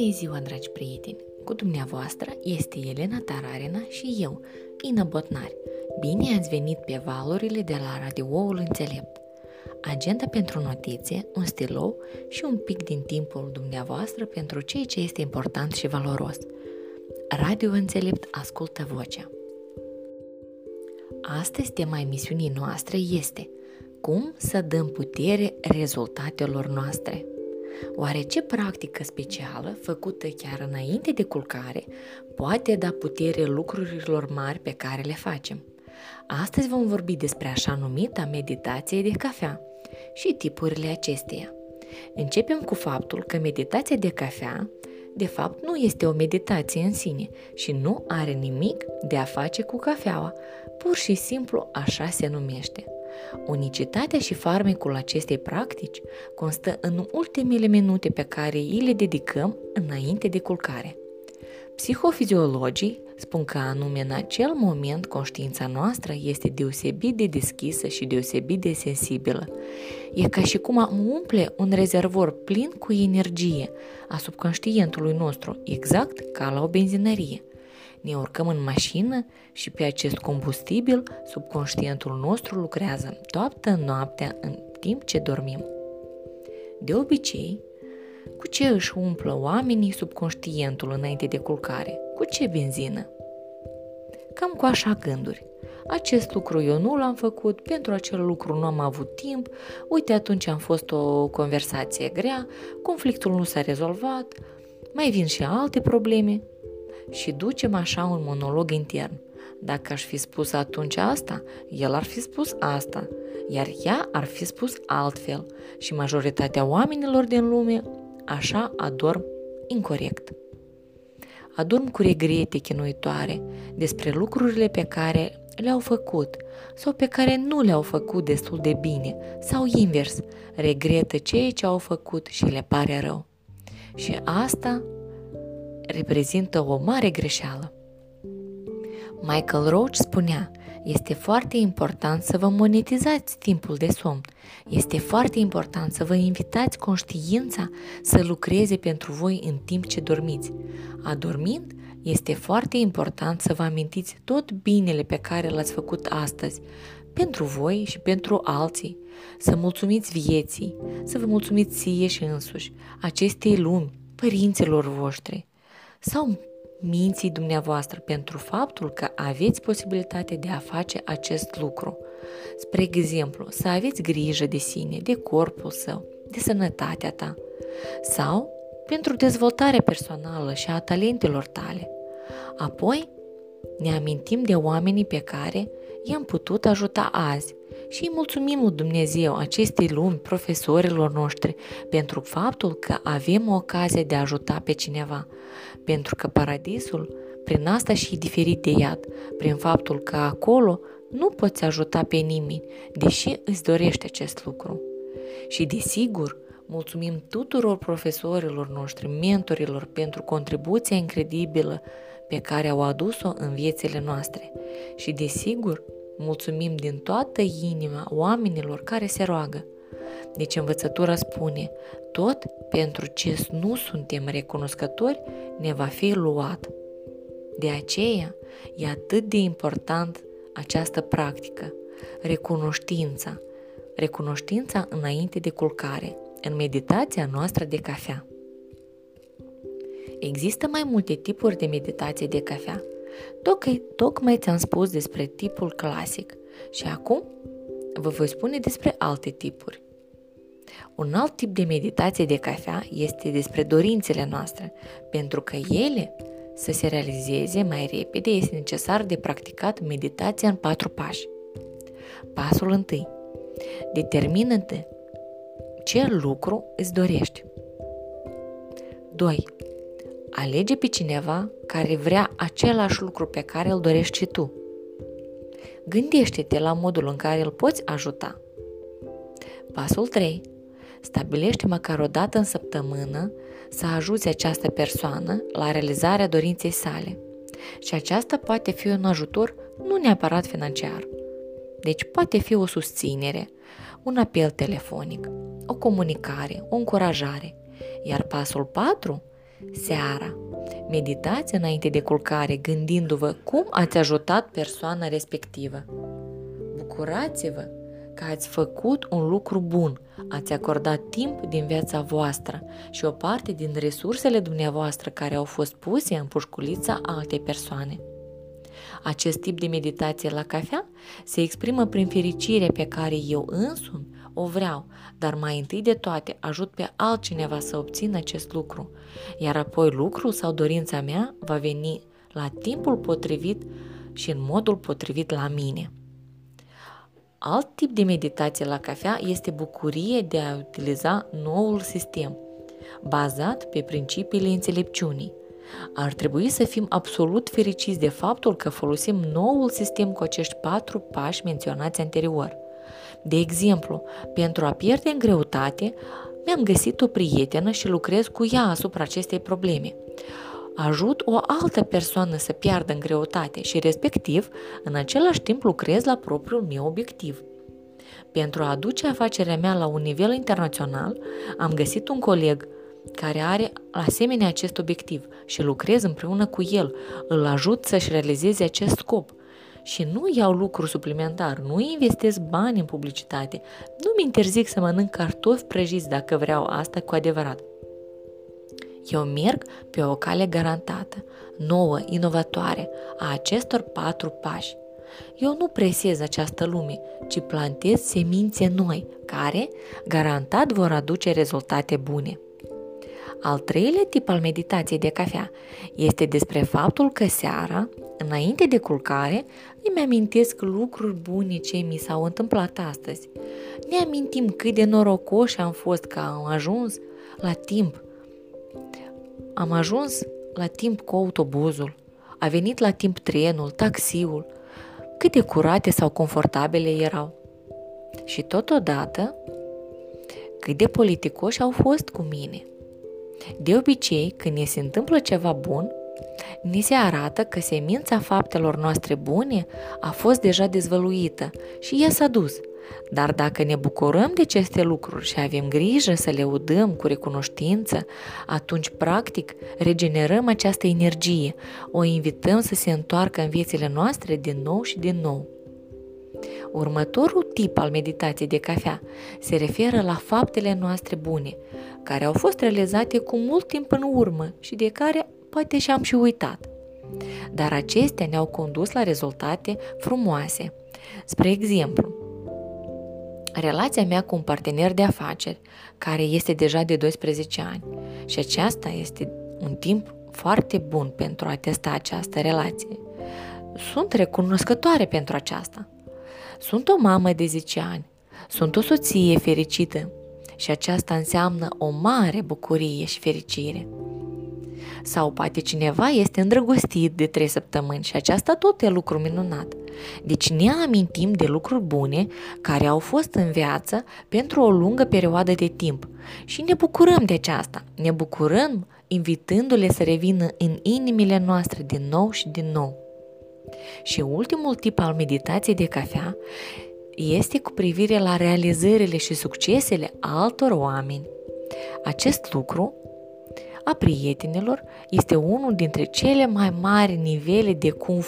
Bună ziua, dragi prieteni! Cu dumneavoastră este Elena Tararena și eu, Ina Botnari. Bine ați venit pe valurile de la Radioul Înțelept. Agenda pentru notițe, un stilou și un pic din timpul dumneavoastră pentru ceea ce este important și valoros. Radioul Înțelept ascultă vocea. Astăzi tema emisiunii noastre este cum să dăm putere rezultatelor noastre. Oare ce practică specială, făcută chiar înainte de culcare, poate da putere lucrurilor mari pe care le facem? Astăzi vom vorbi despre așa numita meditație de cafea și tipurile acesteia. Începem cu faptul că meditația de cafea, de fapt, nu este o meditație în sine și nu are nimic de a face cu cafeaua, pur și simplu așa se numește. Unicitatea și farmecul acestei practici constă în ultimele minute pe care îi le dedicăm înainte de culcare. Psihofiziologii spun că anume în acel moment conștiința noastră este deosebit de deschisă și deosebit de sensibilă. E ca și cum am umple un rezervor plin cu energie a subconștientului nostru, exact ca la o benzinărie. Ne urcăm în mașină și pe acest combustibil subconștientul nostru lucrează toată noaptea în timp ce dormim. De obicei, cu ce își umplă oamenii subconștientul înainte de culcare? Cu ce benzină? Cam cu așa gânduri. Acest lucru eu nu l-am făcut, pentru acel lucru nu am avut timp, uite atunci am fost o conversație grea, conflictul nu s-a rezolvat, mai vin și alte probleme. Și ducem așa un monolog intern. Dacă aș fi spus atunci asta, el ar fi spus asta, iar ea ar fi spus altfel. Și majoritatea oamenilor din lume așa adorm incorect. Adorm cu regrete chinuitoare despre lucrurile pe care le-au făcut sau pe care nu le-au făcut destul de bine sau invers, regretă ceea ce au făcut și le pare rău. Și asta reprezintă o mare greșeală. Michael Roach spunea: este foarte important să vă monetizați timpul de somn. Este foarte important să vă invitați conștiința să lucreze pentru voi în timp ce dormiți. Adormind, este foarte important să vă amintiți tot binele pe care l-ați făcut astăzi, pentru voi și pentru alții, să mulțumiți vieții, să vă mulțumiți ție și însuși, acestei lumi, părinților voștri sau minții dumneavoastră pentru faptul că aveți posibilitatea de a face acest lucru. Spre exemplu, să aveți grijă de sine, de corpul său, de sănătatea ta sau pentru dezvoltarea personală și a talentelor tale. Apoi ne amintim de oamenii pe care i-am putut ajuta azi și îi mulțumim lui Dumnezeu, acestei lumi, profesorilor noștri, pentru faptul că avem ocazia de a ajuta pe cineva, pentru că paradisul prin asta și e diferit de iad, prin faptul că acolo nu poți ajuta pe nimeni, deși îți dorești acest lucru. Și desigur, mulțumim tuturor profesorilor noștri, mentorilor, pentru contribuția incredibilă pe care au adus-o în viețile noastre. Și desigur, mulțumim din toată inima oamenilor care se roagă. Deci învățătura spune, tot pentru ce nu suntem recunoscători ne va fi luat. De aceea e atât de important această practică, recunoștința. Recunoștința înainte de culcare, în meditația noastră de cafea. Există mai multe tipuri de meditație de cafea. Tocmai ți-am spus despre tipul clasic și acum vă voi spune despre alte tipuri. Un alt tip de meditație de cafea este despre dorințele noastre. Pentru că ele să se realizeze mai repede, este necesar de practicat meditația în 4 pași. Pasul 1. Determină-te ce lucru îți dorești. 2. Alege pe cineva care vrea același lucru pe care îl dorești și tu. Gândește-te la modul în care îl poți ajuta. Pasul 3. Stabilește măcar o dată în săptămână să ajuți această persoană la realizarea dorinței sale. Și aceasta poate fi un ajutor nu neapărat financiar. Deci poate fi o susținere, un apel telefonic, o comunicare, o încurajare. Iar pasul 4 seara. Meditați înainte de culcare, gândindu-vă cum ați ajutat persoana respectivă. Bucurați-vă că ați făcut un lucru bun, ați acordat timp din viața voastră și o parte din resursele dumneavoastră care au fost puse în pușculița altei persoane. Acest tip de meditație la cafea se exprimă prin fericirea pe care eu însumi o vreau, dar mai întâi de toate ajut pe altcineva să obțină acest lucru, iar apoi lucrul sau dorința mea va veni la timpul potrivit și în modul potrivit la mine. Alt tip de meditație la cafea este bucurie de a utiliza noul sistem, bazat pe principiile înțelepciunii. Ar trebui să fim absolut fericiți de faptul că folosim noul sistem cu acești 4 pași menționați anterior. De exemplu, pentru a pierde în greutate, mi-am găsit o prietenă și lucrez cu ea asupra acestei probleme. Ajut o altă persoană să piardă în greutate și, respectiv, în același timp lucrez la propriul meu obiectiv. Pentru a aduce afacerea mea la un nivel internațional, am găsit un coleg care are asemenea acest obiectiv și lucrez împreună cu el, îl ajut să-și realizeze acest scop. Și nu iau lucru suplimentar, nu investesc bani în publicitate, nu-mi interzic să mănânc cartofi prăjiți dacă vreau asta cu adevărat. Eu merg pe o cale garantată, nouă, inovatoare, a acestor 4 pași. Eu nu presez această lume, ci plantez semințe noi, care garantat vor aduce rezultate bune. Al 3-lea tip al meditației de cafea este despre faptul că seara, înainte de culcare, îmi amintesc lucruri bune ce mi s-au întâmplat astăzi. Ne amintim cât de norocoși am fost că am ajuns la timp. Am ajuns la timp cu autobuzul, a venit la timp trenul, taxiul, cât de curate sau confortabile erau. Și totodată, cât de politicoși au fost cu mine. De obicei, când ne se întâmplă ceva bun, ni se arată că semința faptelor noastre bune a fost deja dezvăluită și ea s-a dus. Dar dacă ne bucurăm de aceste lucruri și avem grijă să le udăm cu recunoștință, atunci, practic, regenerăm această energie, o invităm să se întoarcă în viețile noastre din nou și din nou. Următorul tip al meditației de cafea se referă la faptele noastre bune, care au fost realizate cu mult timp în urmă și de care poate și-am și uitat. Dar acestea ne-au condus la rezultate frumoase. Spre exemplu, relația mea cu un partener de afaceri, care este deja de 12 ani, și aceasta este un timp foarte bun pentru a testa această relație. Sunt recunoscătoare pentru aceasta. Sunt o mamă de 10 ani, sunt o soție fericită și aceasta înseamnă o mare bucurie și fericire. Sau poate cineva este îndrăgostit de 3 săptămâni și aceasta tot e lucru minunat. Deci ne amintim de lucruri bune care au fost în viață pentru o lungă perioadă de timp și ne bucurăm de aceasta. Ne bucurăm invitându-le să revină în inimile noastre din nou și din nou. Și ultimul tip al meditației de cafea este cu privire la realizările și succesele altor oameni. Acest lucru a prietenilor este unul dintre cele mai mari nivele de Kung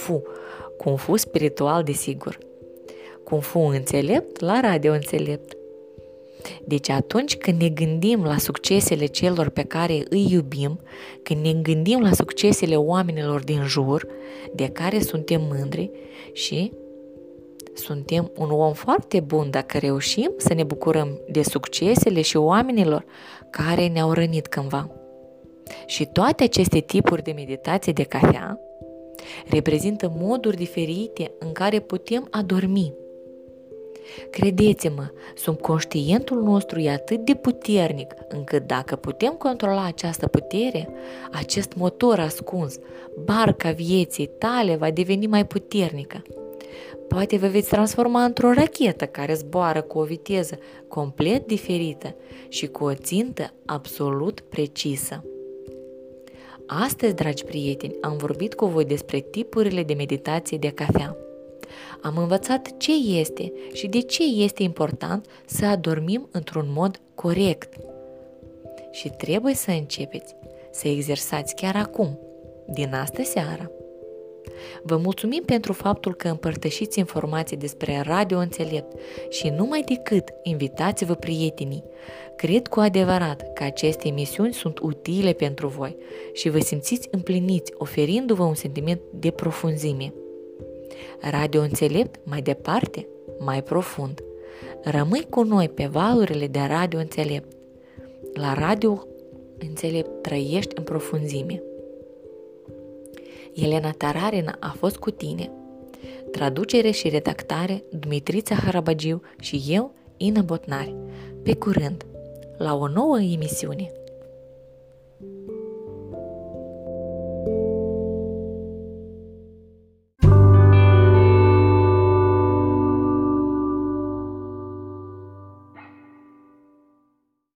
Fu spiritual, desigur. Kung Fu înțelept la Radio Înțelept. Deci atunci când ne gândim la succesele celor pe care îi iubim, când ne gândim la succesele oamenilor din jur, de care suntem mândri și suntem un om foarte bun dacă reușim să ne bucurăm de succesele și oamenilor care ne-au rănit cândva. Și toate aceste tipuri de meditație de cafea reprezintă moduri diferite în care putem adormi. Credeți-mă, subconștientul nostru e atât de puternic încât dacă putem controla această putere, acest motor ascuns, barca vieții tale va deveni mai puternică. Poate vă veți transforma într-o rachetă care zboară cu o viteză complet diferită și cu o țintă absolut precisă. Astăzi, dragi prieteni, am vorbit cu voi despre tipurile de meditație de cafea. Am învățat ce este și de ce este important să adormim într-un mod corect. Și trebuie să începeți. să exersați chiar acum, din astă seară. Vă mulțumim pentru faptul că împărtășiți informații despre Radio Înțelept și numai decât invitați-vă prietenii. Cred cu adevărat că aceste emisiuni sunt utile pentru voi și vă simțiți împliniți, oferindu-vă un sentiment de profunzime. Radio Înțelept, mai departe, mai profund. Rămâi cu noi pe valurile de Radio Înțelept. La Radio Înțelept trăiești în profunzime. Elena Tararena a fost cu tine. Traducere și redactare Dmitrița Harabagiu și eu, Ina Botnari. Pe curând, la o nouă emisiune.